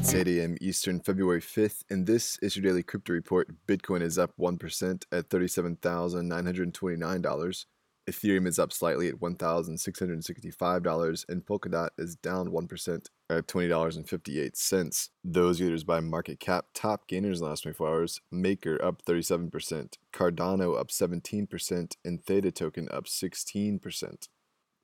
It's 8 a.m. Eastern, February 5th, and this is your daily crypto report. Bitcoin is up 1% at $37,929. Ethereum is up slightly at $1,665, and Polkadot is down 1% at $20.58. Those leaders by market cap, top gainers in the last 24 hours, Maker up 37%, Cardano up 17%, and Theta token up 16%.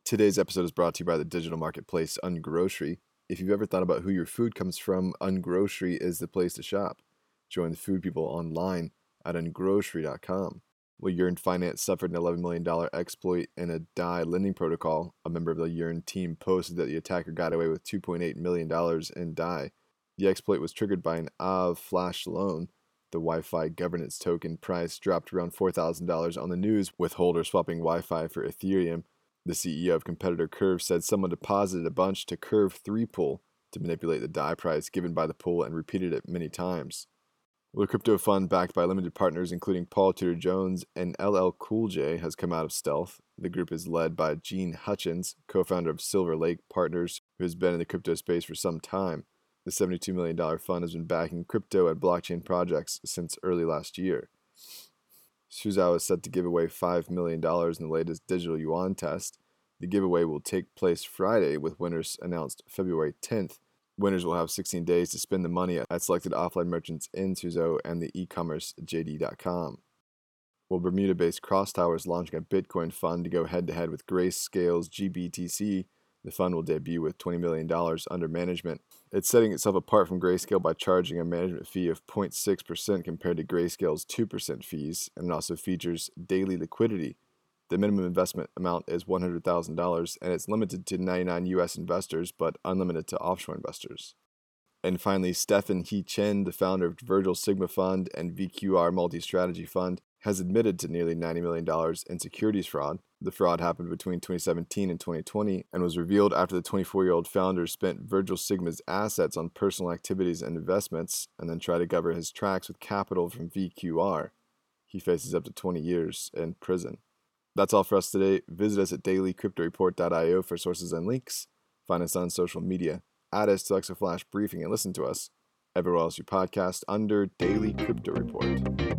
Today's episode is brought to you by the digital marketplace Ungrocery. If you've ever thought about who your food comes from, Ungrocery is the place to shop. Join the food people online at Ungrocery.com. Well, Yearn Finance suffered an $11 million exploit in a DAI lending protocol. A member of the Yearn team posted that the attacker got away with $2.8 million in DAI. The exploit was triggered by an Aave flash loan. The YFI governance token price dropped around $4,000 on the news, with holders swapping YFI for Ethereum. The CEO of competitor Curve said someone deposited a bunch to Curve 3 pool to manipulate the DAI price given by the pool and repeated it many times. Well, a crypto fund backed by limited partners including Paul Tudor Jones and LL Cool J has come out of stealth. The group is led by Gene Hutchins, co-founder of Silver Lake Partners, who has been in the crypto space for some time. The $72 million fund has been backing crypto and blockchain projects since early last year. Suzhou is set to give away $5 million in the latest digital yuan test. The giveaway will take place Friday, with winners announced February 10th. Winners will have 16 days to spend the money at selected offline merchants in Suzhou and the e-commerce JD.com. Well, Bermuda-based Crosstower is launching a Bitcoin fund to go head-to-head with Grayscale's GBTC. The fund will debut with $20 million under management. It's setting itself apart from Grayscale by charging a management fee of 0.6% compared to Grayscale's 2% fees, and it also features daily liquidity. The minimum investment amount is $100,000, and it's limited to 99 U.S. investors, but unlimited to offshore investors. And finally, Stephen He Chen, the founder of Virgil Sigma Fund and VQR Multi-Strategy Fund, has admitted to nearly $90 million in securities fraud. The fraud happened between 2017 and 2020 and was revealed after the 24-year-old founder spent Virgil Sigma's assets on personal activities and investments and then tried to cover his tracks with capital from VQR. He faces up to 20 years in prison. That's all for us today. Visit us at dailycryptoreport.io for sources and links. Find us on social media. Add us to Alexa Flash Briefing and listen to us everywhere else you podcast under Daily Crypto Report.